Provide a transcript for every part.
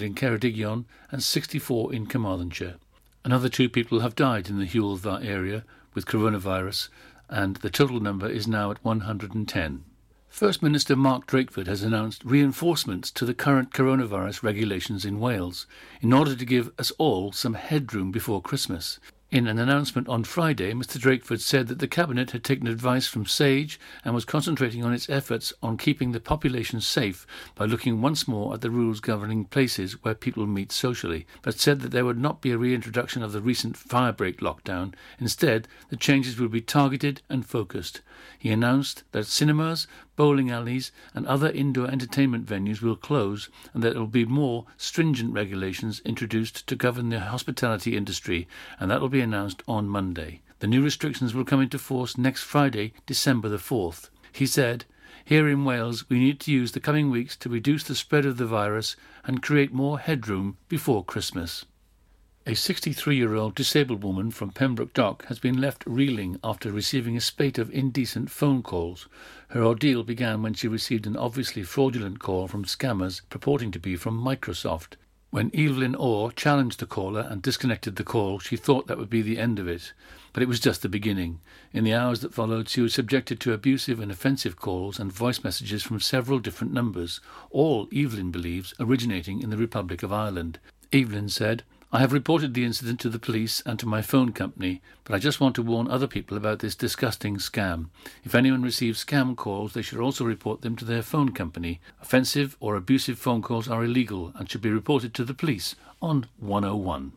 in Ceredigion and 64 in Carmarthenshire. Another 2 people have died in the Huelva area with coronavirus, and the total number is now at 110. First Minister Mark Drakeford has announced reinforcements to the current coronavirus regulations in Wales in order to give us all some headroom before Christmas. In an announcement on Friday, Mr Drakeford said that the Cabinet had taken advice from Sage and was concentrating on its efforts on keeping the population safe by looking once more at the rules governing places where people meet socially, but said that there would not be a reintroduction of the recent firebreak lockdown. Instead, the changes would be targeted and focused. He announced that cinemas, bowling alleys and other indoor entertainment venues will close, and that there will be more stringent regulations introduced to govern the hospitality industry, and that will be announced on Monday. The new restrictions will come into force next Friday, December the 4th. He said, "Here in Wales we need to use the coming weeks to reduce the spread of the virus and create more headroom before Christmas." A 63-year-old disabled woman from Pembroke Dock has been left reeling after receiving a spate of indecent phone calls. Her ordeal began when she received an obviously fraudulent call from scammers purporting to be from Microsoft. When Evelyn Orr challenged the caller and disconnected the call, she thought that would be the end of it. But it was just the beginning. In the hours that followed, she was subjected to abusive and offensive calls and voice messages from several different numbers, all, Evelyn believes, originating in the Republic of Ireland. Evelyn said, "I have reported the incident to the police and to my phone company, but I just want to warn other people about this disgusting scam. If anyone receives scam calls, they should also report them to their phone company. Offensive or abusive phone calls are illegal and should be reported to the police on 101.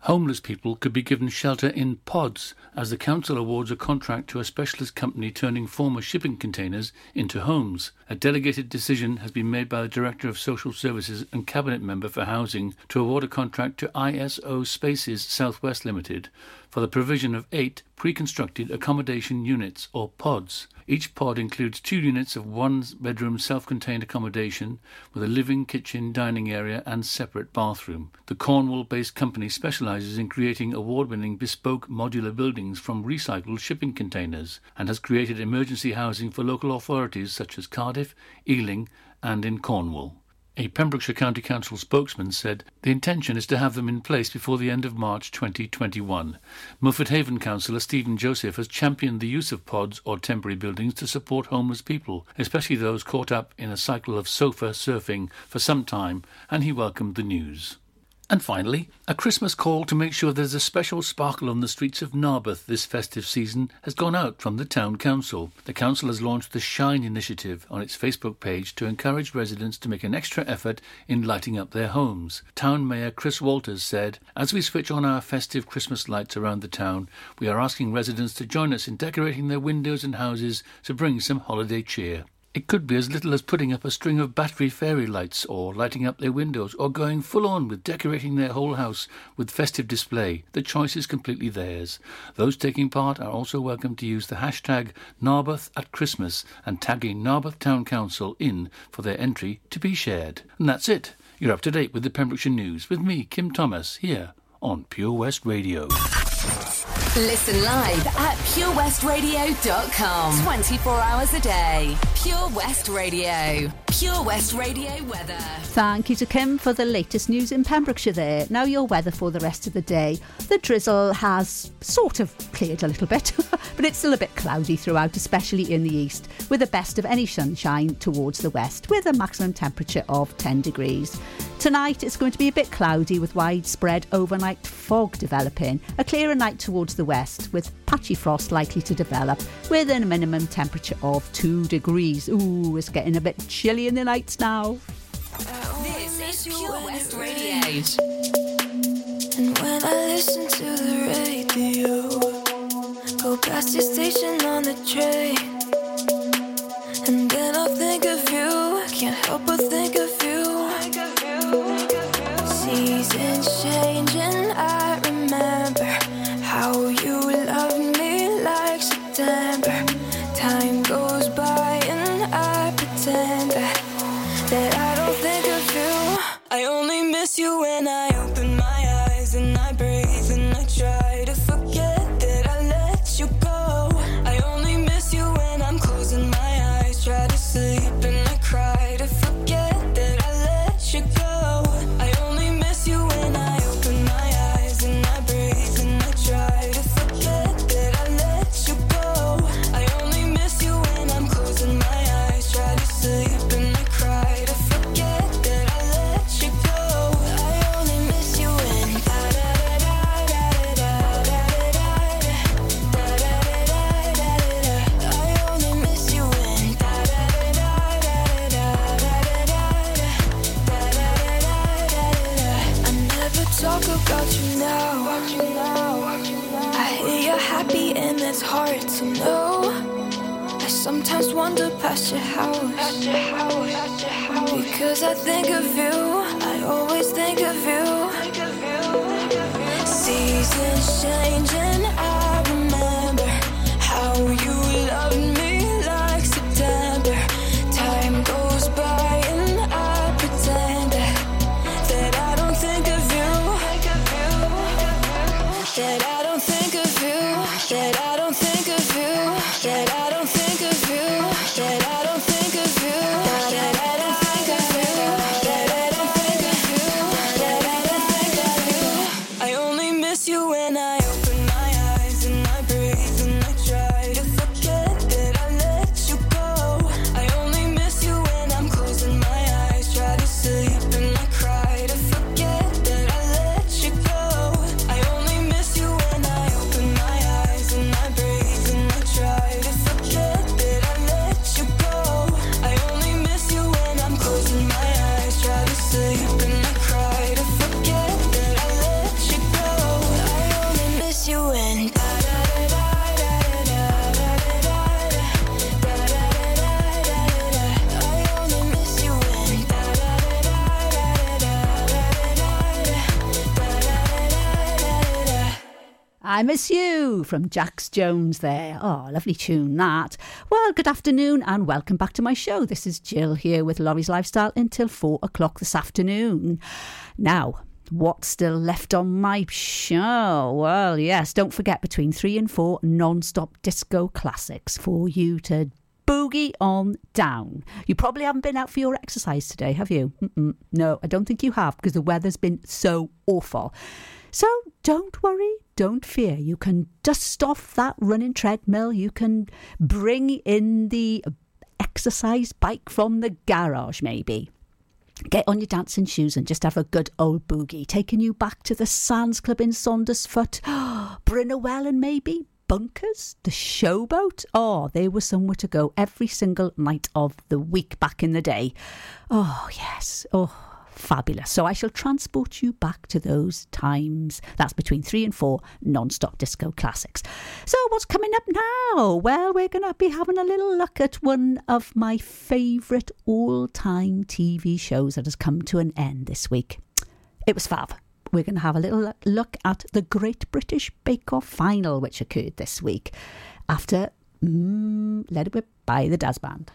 Homeless people could be given shelter in pods as the council awards a contract to a specialist company turning former shipping containers into homes. A delegated decision has been made by the Director of Social Services and Cabinet Member for Housing to award a contract to ISO Spaces Southwest Limited for the provision of 8 pre-constructed accommodation units or pods. Each pod includes 2 units of 1-bedroom self-contained accommodation with a living, kitchen, dining area and separate bathroom. The Cornwall-based company specialises in creating award-winning bespoke modular buildings from recycled shipping containers and has created emergency housing for local authorities such as Cardiff, Ealing and in Cornwall. A Pembrokeshire County Council spokesman said the intention is to have them in place before the end of March 2021. Milford Haven Councillor Stephen Joseph has championed the use of pods or temporary buildings to support homeless people, especially those caught up in a cycle of sofa surfing for some time, and he welcomed the news. And finally, a Christmas call to make sure there's a special sparkle on the streets of Narberth this festive season has gone out from the Town Council. The Council has launched the Shine Initiative on its Facebook page to encourage residents to make an extra effort in lighting up their homes. Town Mayor Chris Walters said, "As we switch on our festive Christmas lights around the town, we are asking residents to join us in decorating their windows and houses to bring some holiday cheer. It could be as little as putting up a string of battery fairy lights or lighting up their windows or going full on with decorating their whole house with festive display. The choice is completely theirs. Those taking part are also welcome to use the hashtag #NarberthAtChristmas and tagging Narberth Town Council in for their entry to be shared." And that's it. You're up to date with the Pembrokeshire News with me, Kim Thomas, here on Pure West Radio. Listen live at purewestradio.com. 24 hours a day. Pure West Radio. Pure West Radio weather. Thank you to Kim for the latest news in Pembrokeshire there. Now your weather for the rest of the day. The drizzle has sort of cleared a little bit, but it's still a bit cloudy throughout, especially in the east, with the best of any sunshine towards the west, with a maximum temperature of 10 degrees. Tonight it's going to be a bit cloudy with widespread overnight fog developing. A clearer night towards the west with patchy frost likely to develop with a minimum temperature of 2 degrees. Ooh, it's getting a bit chilly in the nights now. This is Pure West Radio. And when I listen to the radio, go past your station on the train, and then I'll think of you. I can't help but think of you. Seasons change and I remember how you loved me like September. Time goes by and I pretend that I don't think of you. I only miss you when I open my eyes and I breathe and I try to forget that I let you go. I only miss you when I'm closing my eyes, try to sleep and I cry to forget that I let you go. I about you now. I hear you're happy and it's hard to know. I sometimes wander past your house, because I think of you, I always think of you. Seasons changing, I remember how you loved me like September. Time goes by and I pretend that I don't think of you, that I don't think of you, that I don't think of you, that I don't think of you, that I don't think of you, that I don't think of you, that I don't think of you, that I don't think of you. I only miss you when I open my eyes and I breathe and I try to forget that I let you go. I only miss you when I'm closing my eyes, try to sleep and I cry to forget that I let you go. I only miss you when I open my eyes and I breathe and I try to forget that I let you go. I only miss you when I'm closing my eyes, try to sleep and I cry to forget that I let you go. I only miss you when I only miss you when I Miss You from Jax Jones there. Oh, lovely tune that. Well, good afternoon and welcome back to my show. This is Jill here with Laurie's Lifestyle until 4 o'clock this afternoon. Now, what's still left on my show? Well, yes, don't forget between 3 and 4 non-stop disco classics for you to boogie on down. You probably haven't been out for your exercise today, have you? No, I don't think you have because the weather's been so awful. So don't worry, don't fear. You can dust off that running treadmill. You can bring in the exercise bike from the garage maybe. Get on your dancing shoes and just have a good old boogie. Taking you back to the Sands Club in Saundersfoot, Brinewell and maybe Bunkers, the Showboat. Oh, they were somewhere to go every single night of the week back in the day. Oh, yes. Oh, fabulous. So I shall transport you back to those times. That's between 3 and 4 non-stop disco classics. So what's coming up now? Well, we're going to be having a little look at one of my favourite all-time TV shows that has come to an end this week. It was fab. We're going to have a little look at the Great British Bake Off final, which occurred this week after Led It by the Dazz Band.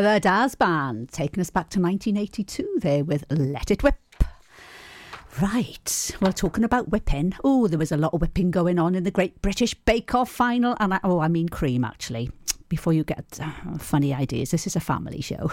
The Dazz Band, taking us back to 1982 there with Let It Whip. Right, well, talking about whipping, oh, there was a lot of whipping going on in the Great British Bake Off final, and I mean cream, actually. Before you get funny ideas, this is a family show.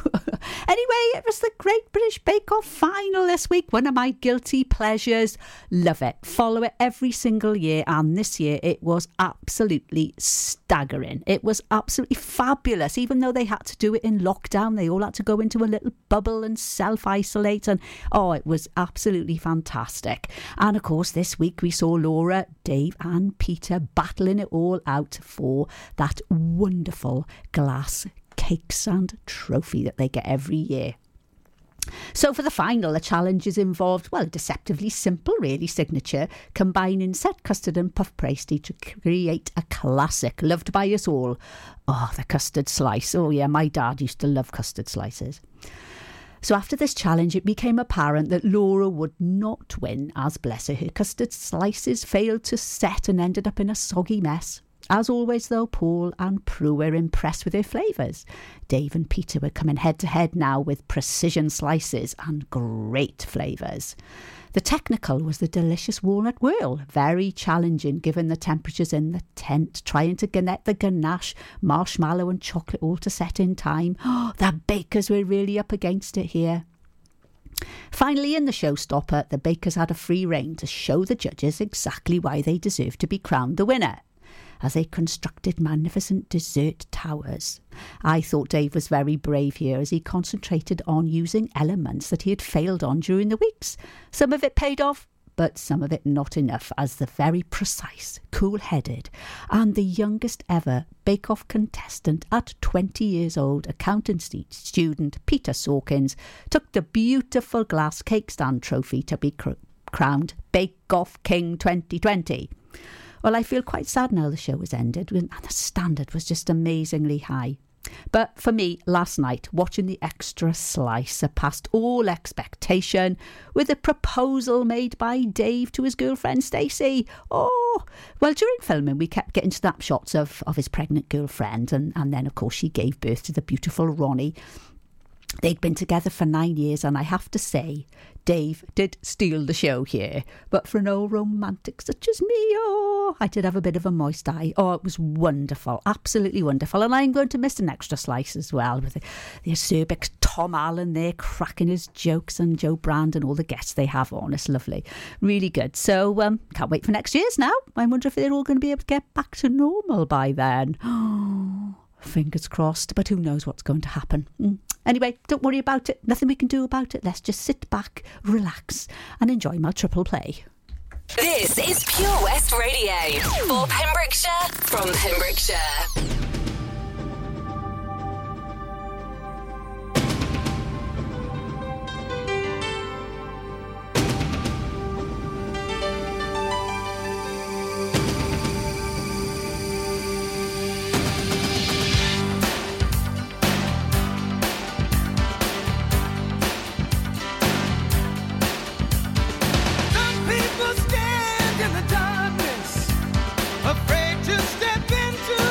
Anyway, it was the Great British Bake Off final this week. One of my guilty pleasures. Love it. Follow it every single year. And this year, it was absolutely staggering. It was absolutely fabulous. Even though they had to do it in lockdown, they all had to go into a little bubble and self-isolate. And, oh, it was absolutely fantastic. And, of course, this week we saw Laura, Dave and Peter battling it all out for that wonderful glass cakes and trophy that they get every year. So for the final, the challenges involved, well, deceptively simple, really, signature, combining set custard and puff pastry to create a classic loved by us all. Oh, the custard slice. Oh, yeah, my dad used to love custard slices. So after this challenge, it became apparent that Laura would not win, as, bless her, her custard slices failed to set and ended up in a soggy mess. As always, though, Paul and Prue were impressed with their flavours. Dave and Peter were coming head-to-head now with precision slices and great flavours. The technical was the delicious walnut whirl, very challenging given the temperatures in the tent, trying to get the ganache, marshmallow and chocolate all to set in time. Oh, the bakers were really up against it here. Finally, in the showstopper, the bakers had a free rein to show the judges exactly why they deserved to be crowned the winner, as they constructed magnificent dessert towers. I thought Dave was very brave here as he concentrated on using elements that he had failed on during the weeks. Some of it paid off, but some of it not enough, as the very precise, cool-headed and the youngest ever bake-off contestant at 20 years old, accountancy student Peter Sawkins, took the beautiful glass cake stand trophy to be crowned Bake-Off King 2020. Well, I feel quite sad now the show was ended, and the standard was just amazingly high. But for me, last night, watching the extra slice surpassed all expectation with a proposal made by Dave to his girlfriend, Stacy. Oh, well, during filming, we kept getting snapshots of his pregnant girlfriend, and then, of course, she gave birth to the beautiful Ronnie. They'd been together for 9 years, and I have to say, Dave did steal the show here. But for an old romantic such as me, oh, I did have a bit of a moist eye. Oh, it was wonderful, absolutely wonderful. And I'm going to miss an extra slice as well, with the acerbic Tom Allen there cracking his jokes, and Joe Brand and all the guests they have on. It's lovely, really good. So can't wait for next year's now. I wonder if they're all going to be able to get back to normal by then. Oh, fingers crossed, but who knows what's going to happen. Anyway, don't worry about it. Nothing we can do about it. Let's just sit back, relax and enjoy my triple play. This is Pure West Radio for Pembrokeshire, from Pembrokeshire. Afraid to step into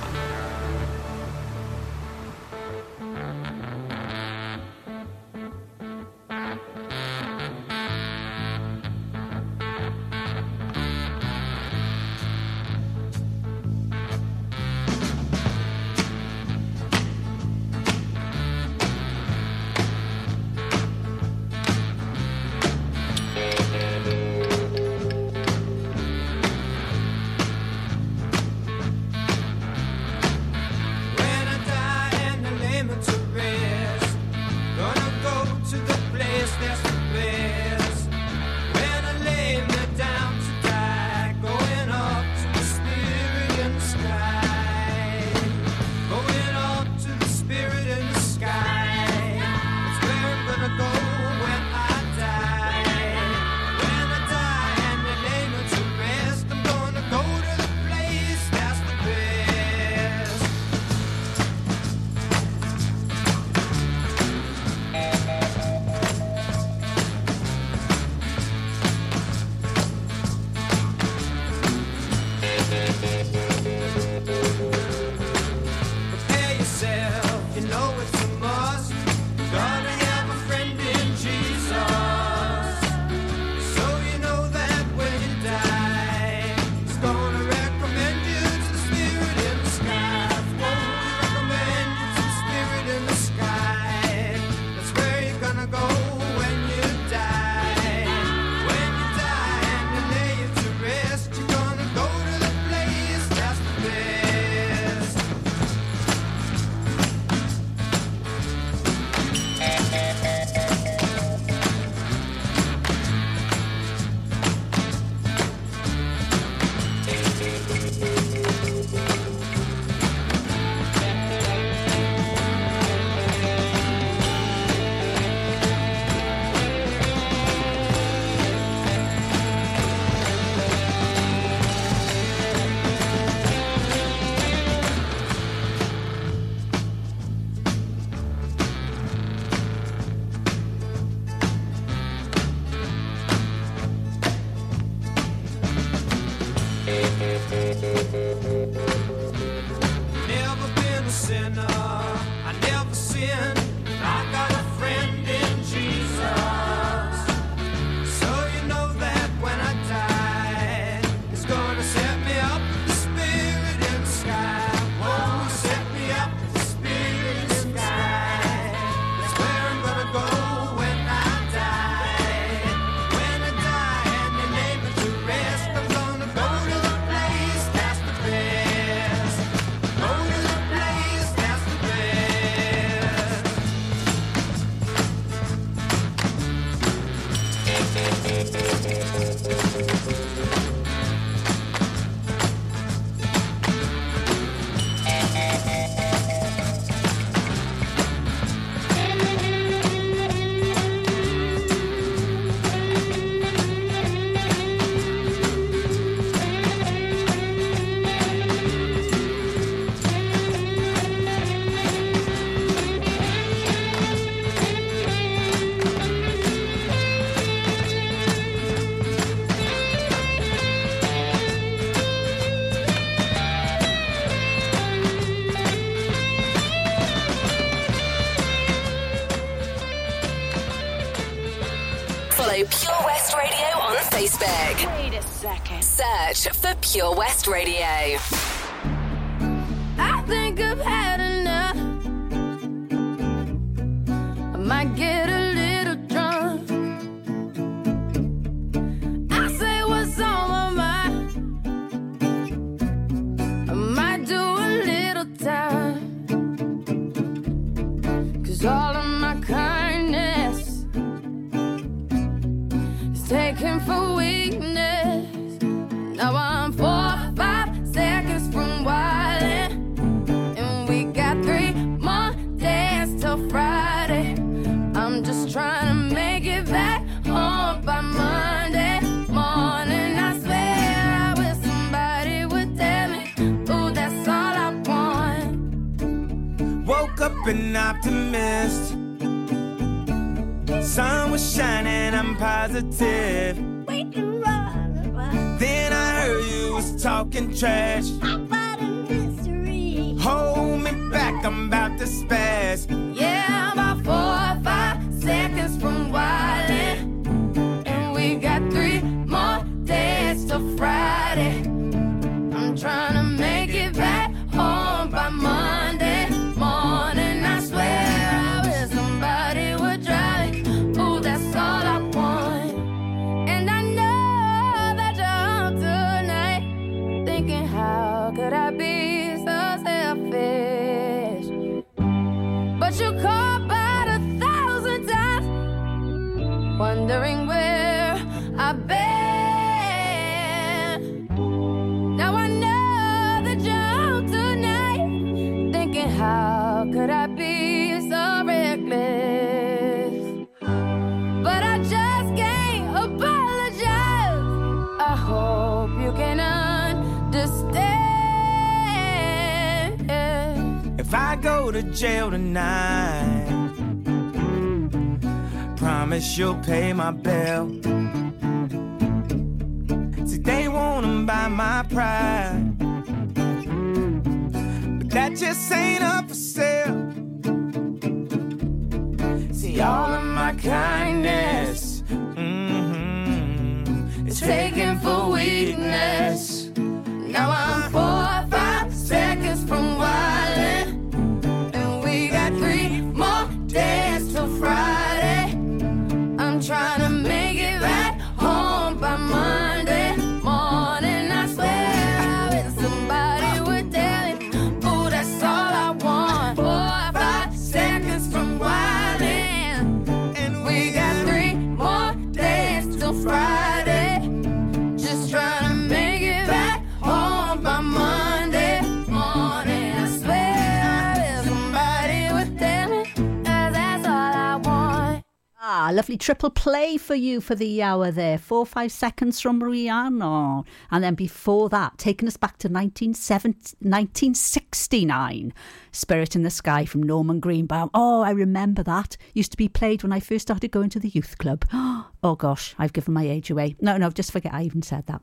Search for Pure West Radio. I think I've had enough. I might get a little drunk. I say what's on my mind. I might do a little time. 'Cause all of my kindness is taken for weakness. Now I'm 4 or 5 seconds from wildin', and we got 3 more days till Friday. I'm just trying to make it back home by Monday morning. I swear I wish somebody would tell me, ooh, that's all I want. Woke up an optimist. Sun was shining, I'm positive. We can run. talking trash. I'm part of history. Hold me back, I'm about to spaz. Yeah, I'm about 4 or 5 seconds from wildin'. And we got 3 more days till Friday. I'm trying to make it back home by Monday morning. I swear I wish somebody would drive it. Ooh, that's all I want. And I know that you're home tonight, thinking how could I be so selfish. But you called about 1,000 times, wondering where I've been. How could I be so reckless? But I just can't apologize. I hope you can understand. If I go to jail tonight, promise you'll pay my bail. See, they wanna buy my pride. That just ain't up for sale. See, all of my kindness, it's taken for weakness. Now I'm 4 or 5 seconds from wildin', and we got 3 more days till Friday. I'm trying to make it back home by Monday. Lovely triple play for you for the hour there. 4 or 5 seconds from Rihanna. And then before that, taking us back to 1969. Spirit in the Sky from Norman Greenbaum. Oh, I remember that. Used to be played when I first started going to the youth club. Oh, gosh, I've given my age away. No, just forget I even said that.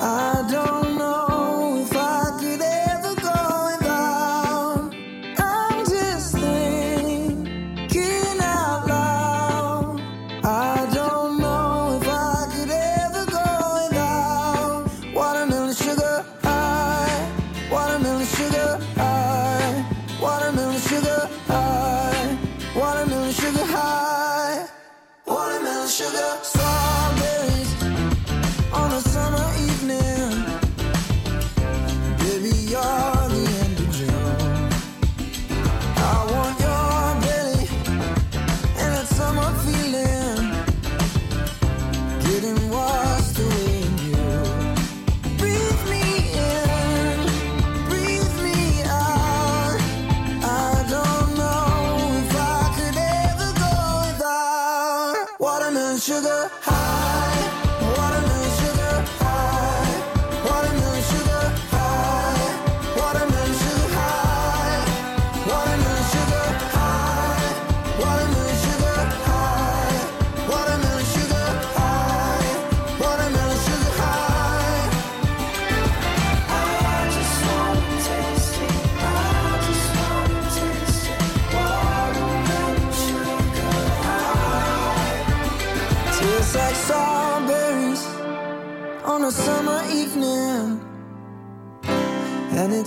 I don't sugar high, watermelon. and it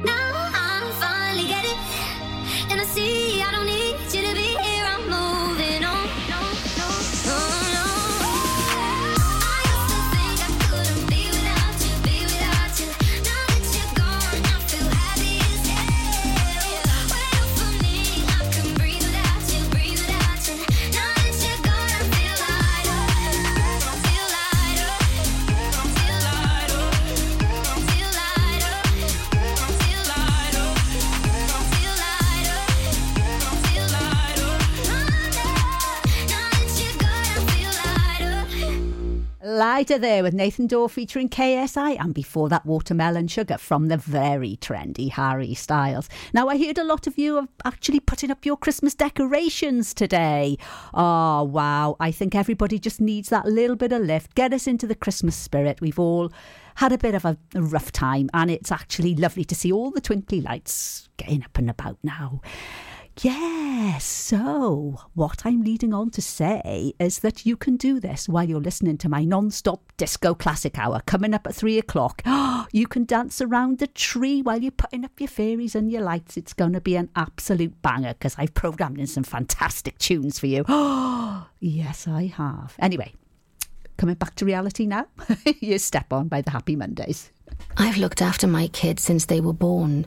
Now I finally get it, and I see I don't need you to be here. I'm moving on. No. I used to think I couldn't be without you, now that you're gone, I feel happy as hell. Wait for me, I can breathe without you, now that you're gone, I feel lighter, I feel lighter, I feel lighter, I feel lighter, I feel lighter, I feel lighter, I feel lighter. Now that you're gone, I feel lighter. Lighter there with Nathan Dawe featuring KSI, and before that, Watermelon Sugar from the very trendy Harry Styles. Now, I heard a lot of you are actually putting up your Christmas decorations today. Oh, wow. I think everybody just needs that little bit of lift. Get us into the Christmas spirit. We've all had a bit of a rough time, and it's actually lovely to see all the twinkly lights getting up and about now. Yes, so what I'm leading on to say is that you can do this while you're listening to my non-stop disco classic hour coming up at 3 o'clock. You can dance around the tree while you're putting up your fairies and your lights. It's going to be an absolute banger because I've programmed in some fantastic tunes for you. Yes, I have. Anyway, coming back to reality now. You Step On by the Happy Mondays. I've looked after my kids since they were born.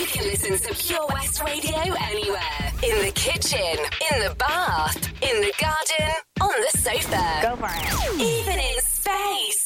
You can listen to Pure West Radio anywhere. In the kitchen, in the bath, in the garden, on the sofa. Go for it. Even in space.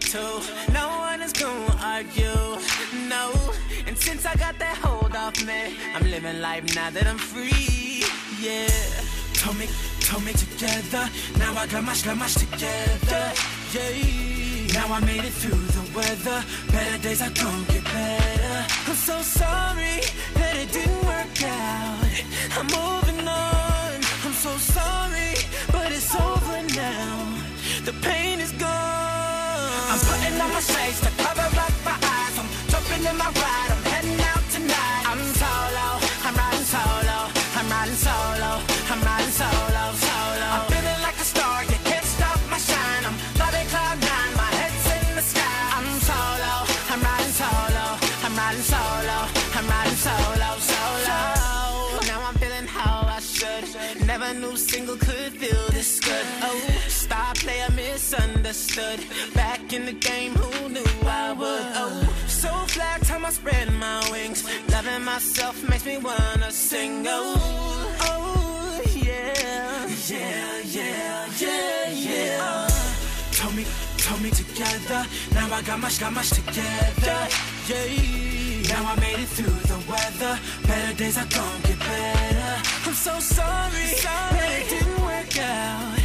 Too. No one is gonna argue, no. And since I got that hold off me, I'm living life now that I'm free, yeah. Told me together, now I got my slumash together, yeah. Now I made it through the weather, better days are gonna get better. I'm so sorry that it didn't work out, I'm moving on. I'm so sorry, but it's over now, the pain is gone. I'm putting on my shades to cover up my eyes. I'm jumping in my ride, I'm heading out tonight. I'm solo, I'm riding solo, I'm riding solo, I'm riding solo, solo. I'm feeling like a star, you can't stop my shine. I'm loving cloud nine, my head's in the sky. I'm solo, I'm riding solo, I'm riding solo, I'm riding solo, solo. Now I'm feeling how I should. Never knew single could feel this good. Oh, star player misunderstood. Back in the game, who knew I would? Oh, so fly, time I spread my wings. Loving myself makes me wanna sing. Oh, oh, yeah, yeah, yeah, yeah, yeah. Told me together. Now I got much together. Yeah. Now I made it through the weather. Better days are gonna get better. I'm so sorry that it didn't work out.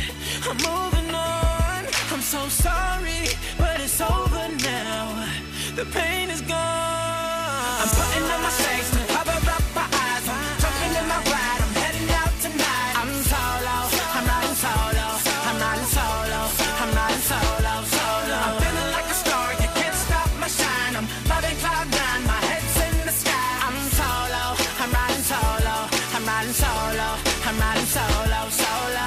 I'm moving on. I'm so sorry, but it's over now. The pain is gone. I'm putting on my shades to cover up my eyes. I'm jumping in my ride, I'm heading out tonight. I'm solo, I'm riding solo, I'm riding solo, I'm riding solo, solo. I'm feeling like a star, you can't stop my shine. I'm loving cloud nine, my head's in the sky. I'm solo, I'm riding solo, I'm riding solo, I'm riding solo, solo.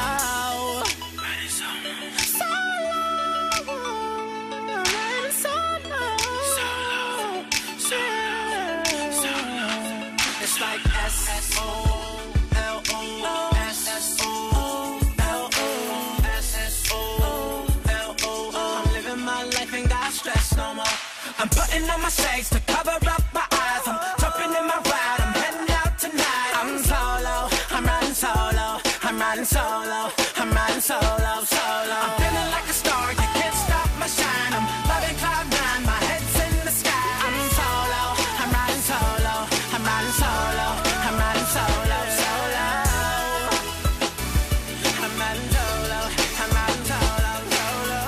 I'm putting on my shades to cover up my eyes. I'm jumping in my ride, I'm heading out tonight. I'm solo, I'm riding solo, I'm riding solo, I'm riding solo, solo. I'm feeling like a star, you can't stop my shine. I'm loving cloud nine, my head's in the sky. I'm solo, I'm riding solo, I'm riding solo, I'm riding solo, solo. I'm riding solo, I'm riding solo, solo.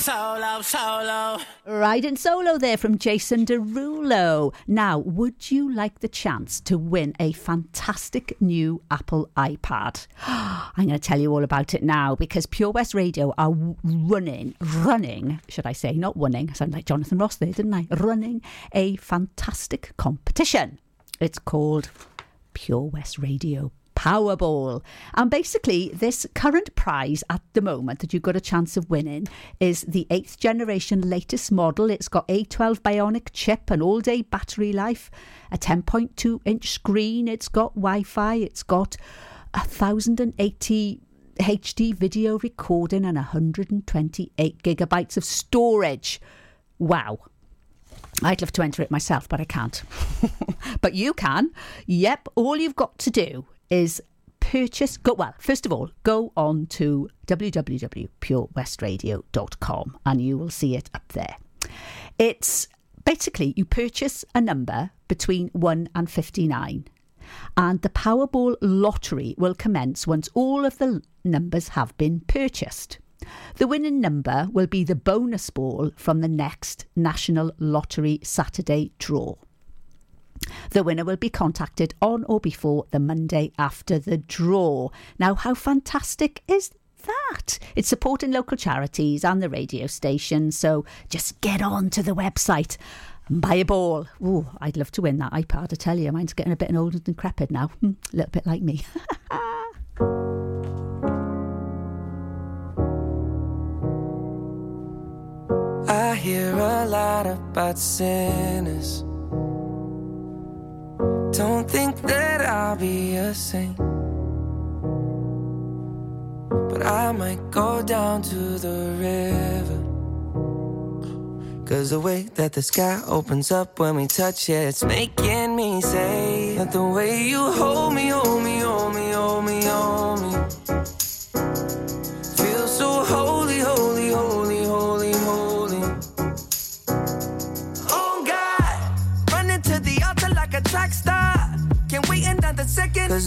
Solo, solo. Right, and solo there from Jason Derulo. Now, would you like the chance to win a fantastic new Apple iPad? I'm going to tell you all about it now because Pure West Radio are running, I sound like Jonathan Ross there, didn't I? Running a fantastic competition. It's called Pure West Radio Powerball. And basically, this current prize at the moment that you've got a chance of winning is the 8th generation latest model. It's got A12 Bionic chip, an all-day battery life, a 10.2-inch screen. It's got Wi-Fi. It's got 1,080 HD video recording and 128 gigabytes of storage. Wow. I'd love to enter it myself, but I can't. But you can. Yep, all you've got to do is purchase, first of all, go on to www.purewestradio.com and you will see it up there. It's basically you purchase a number between 1 and 59 and the Powerball lottery will commence once all of the numbers have been purchased. The winning number will be the bonus ball from the next National Lottery Saturday draw. The winner will be contacted on or before the Monday after the draw. Now, how fantastic is that? It's supporting local charities and the radio station, so just get on to the website and buy a ball. Ooh, I'd love to win that iPad, I tell you. Mine's getting a bit older and decrepit now. A little bit like me. I hear a lot about sinners. Don't think that I'll be a saint, but I might go down to the river, 'cause the way that the sky opens up when we touch it, it's making me say that the way you hold me, hold me, hold me, hold me, hold me, feels so holy, holy, holy, holy, holy. Oh God, running to the altar like a track star, can't wait another second, 'cause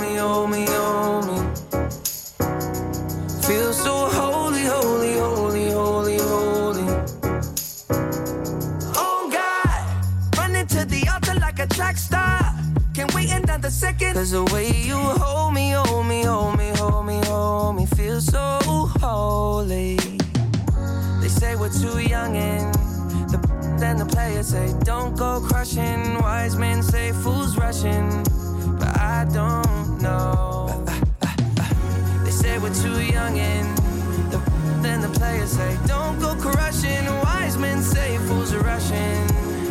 me, hold me, hold me, feel so holy, holy, holy, holy, holy. A track star, can't wait another second, 'cause the way you hold me, hold me, hold me, hold me, hold me, feel so holy. They say we're too young and the players say don't go crushing. Wise men say fools rushing, but I don't know. They say we're too young and the players say don't go crushing. Wise men say fools rushing,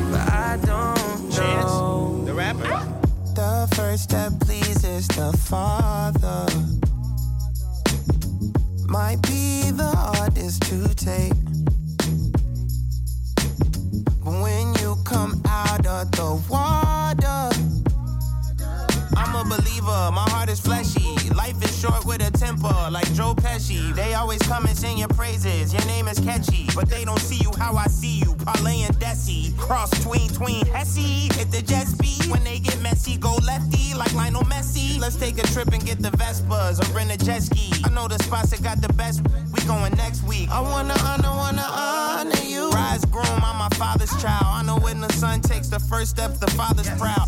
but I don't know. The rapper. The first that pleases the Father might be the hardest to take, but when you come out of the water, I'm a believer, my heart is fleshy. Life is short with a temper, like Joe Pesci. They always come and sing your praises, your name is catchy, but they don't see you how I see you. Parlay and Desi, cross tween Hesse. Hit the jet speed, when they get messy, go lefty, like Lionel Messi. Let's take a trip and get the Vespas, or rent a jet ski. I know the spots that got the best, we going next week. I wanna honor you. Bridegroom, I'm my father's child. I know when the son takes the first step, the father's proud.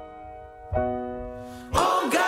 Oh God,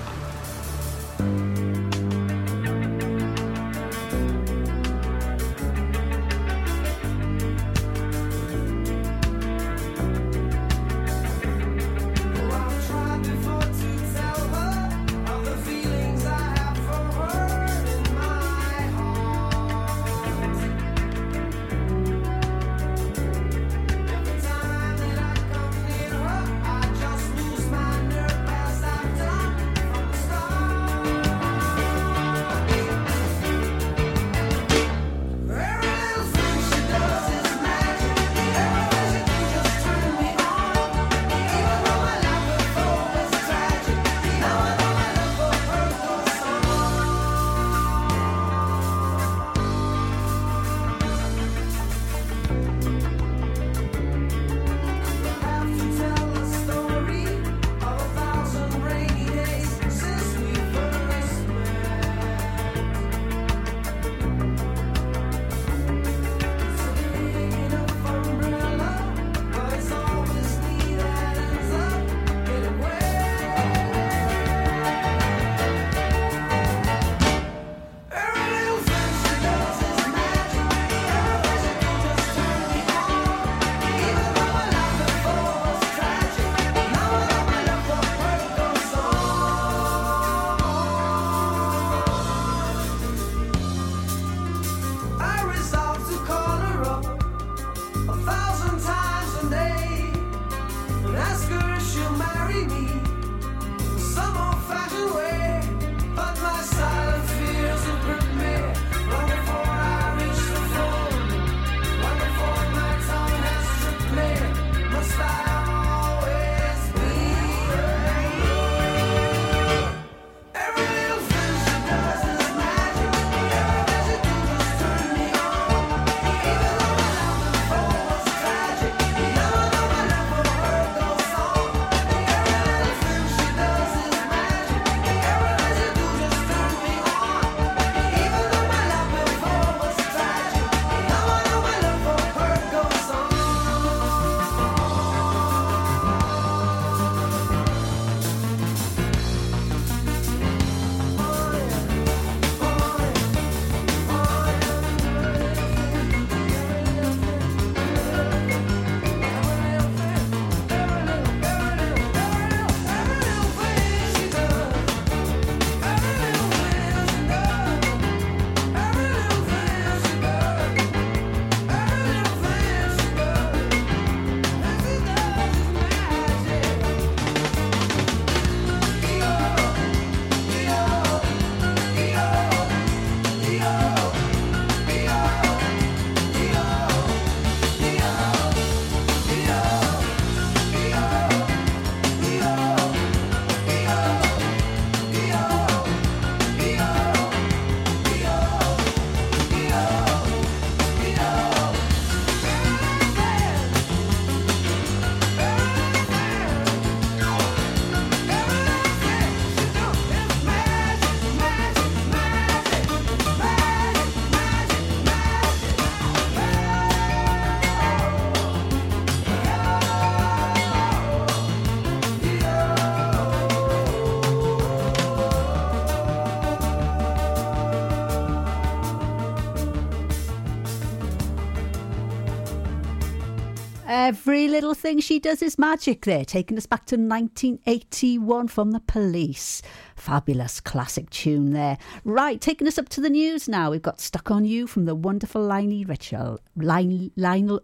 Every little thing she does is magic there, taking us back to 1981 from The Police. Fabulous classic tune there. Right, taking us up to the news now. We've got Stuck on You from the wonderful Lionel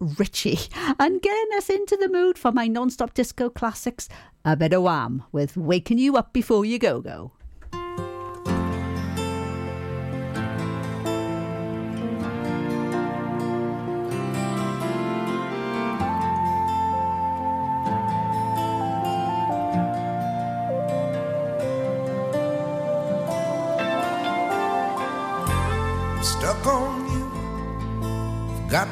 Richie, and getting us into the mood for my non-stop disco classics, a bit of Wham with Waking You Up Before You Go-Go. Got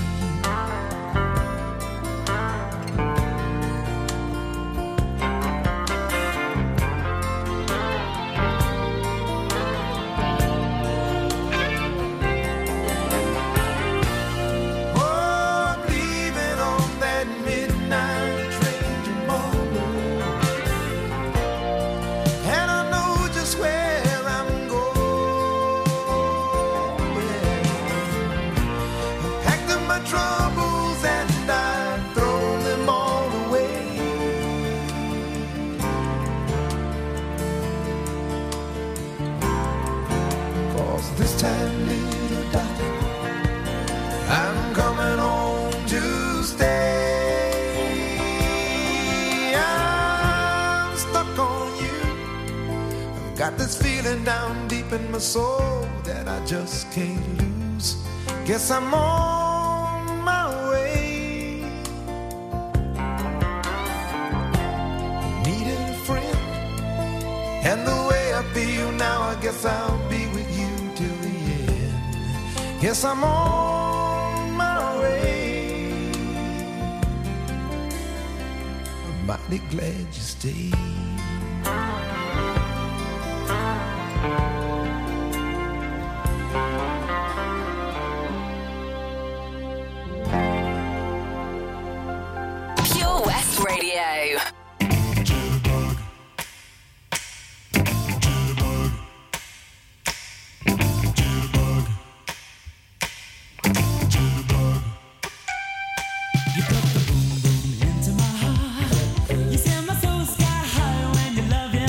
Down deep in my soul that I just can't lose. Guess I'm on my way. Needed a friend, and the way I feel now, I guess I'll be with you till the end. Guess I'm on my way. I'm mighty glad you stayed. You put the boom boom into my heart. You said my soul sky high when you love it.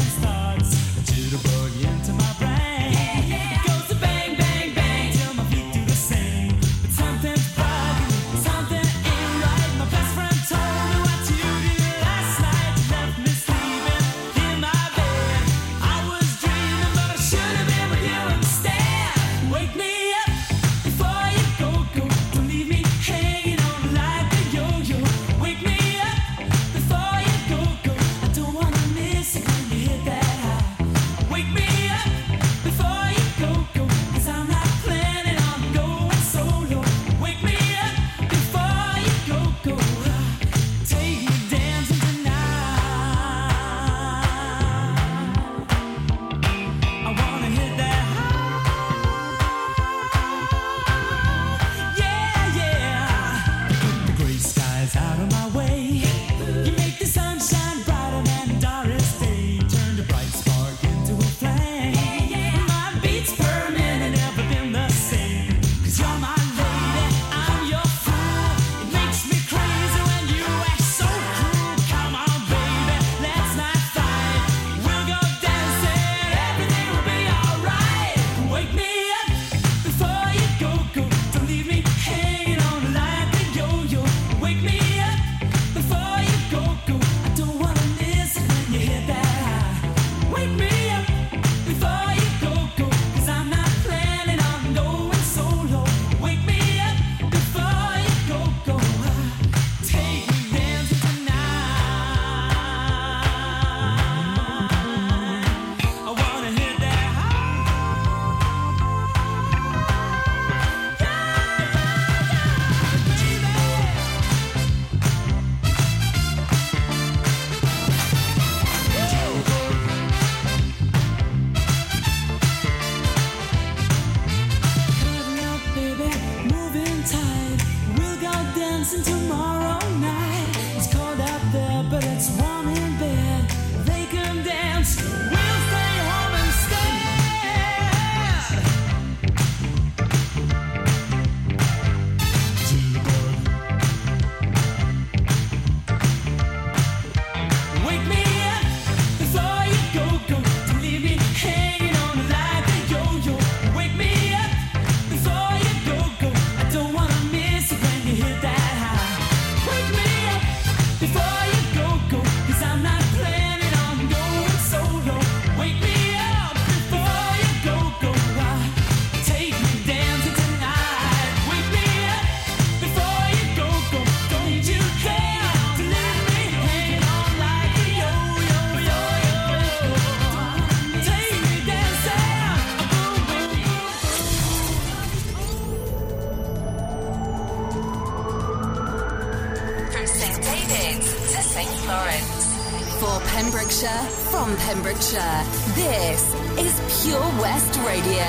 Florence. For Pembrokeshire, from Pembrokeshire, this is Pure West Radio.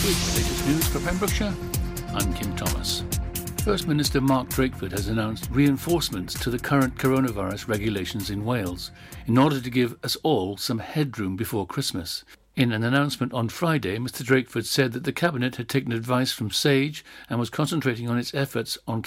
Here's the latest news for Pembrokeshire. I'm Kim Thomas. First Minister Mark Drakeford has announced reinforcements to the current coronavirus regulations in Wales in order to give us all some headroom before Christmas. In an announcement on Friday, Mr Drakeford said that the Cabinet had taken advice from Sage and was concentrating on its efforts on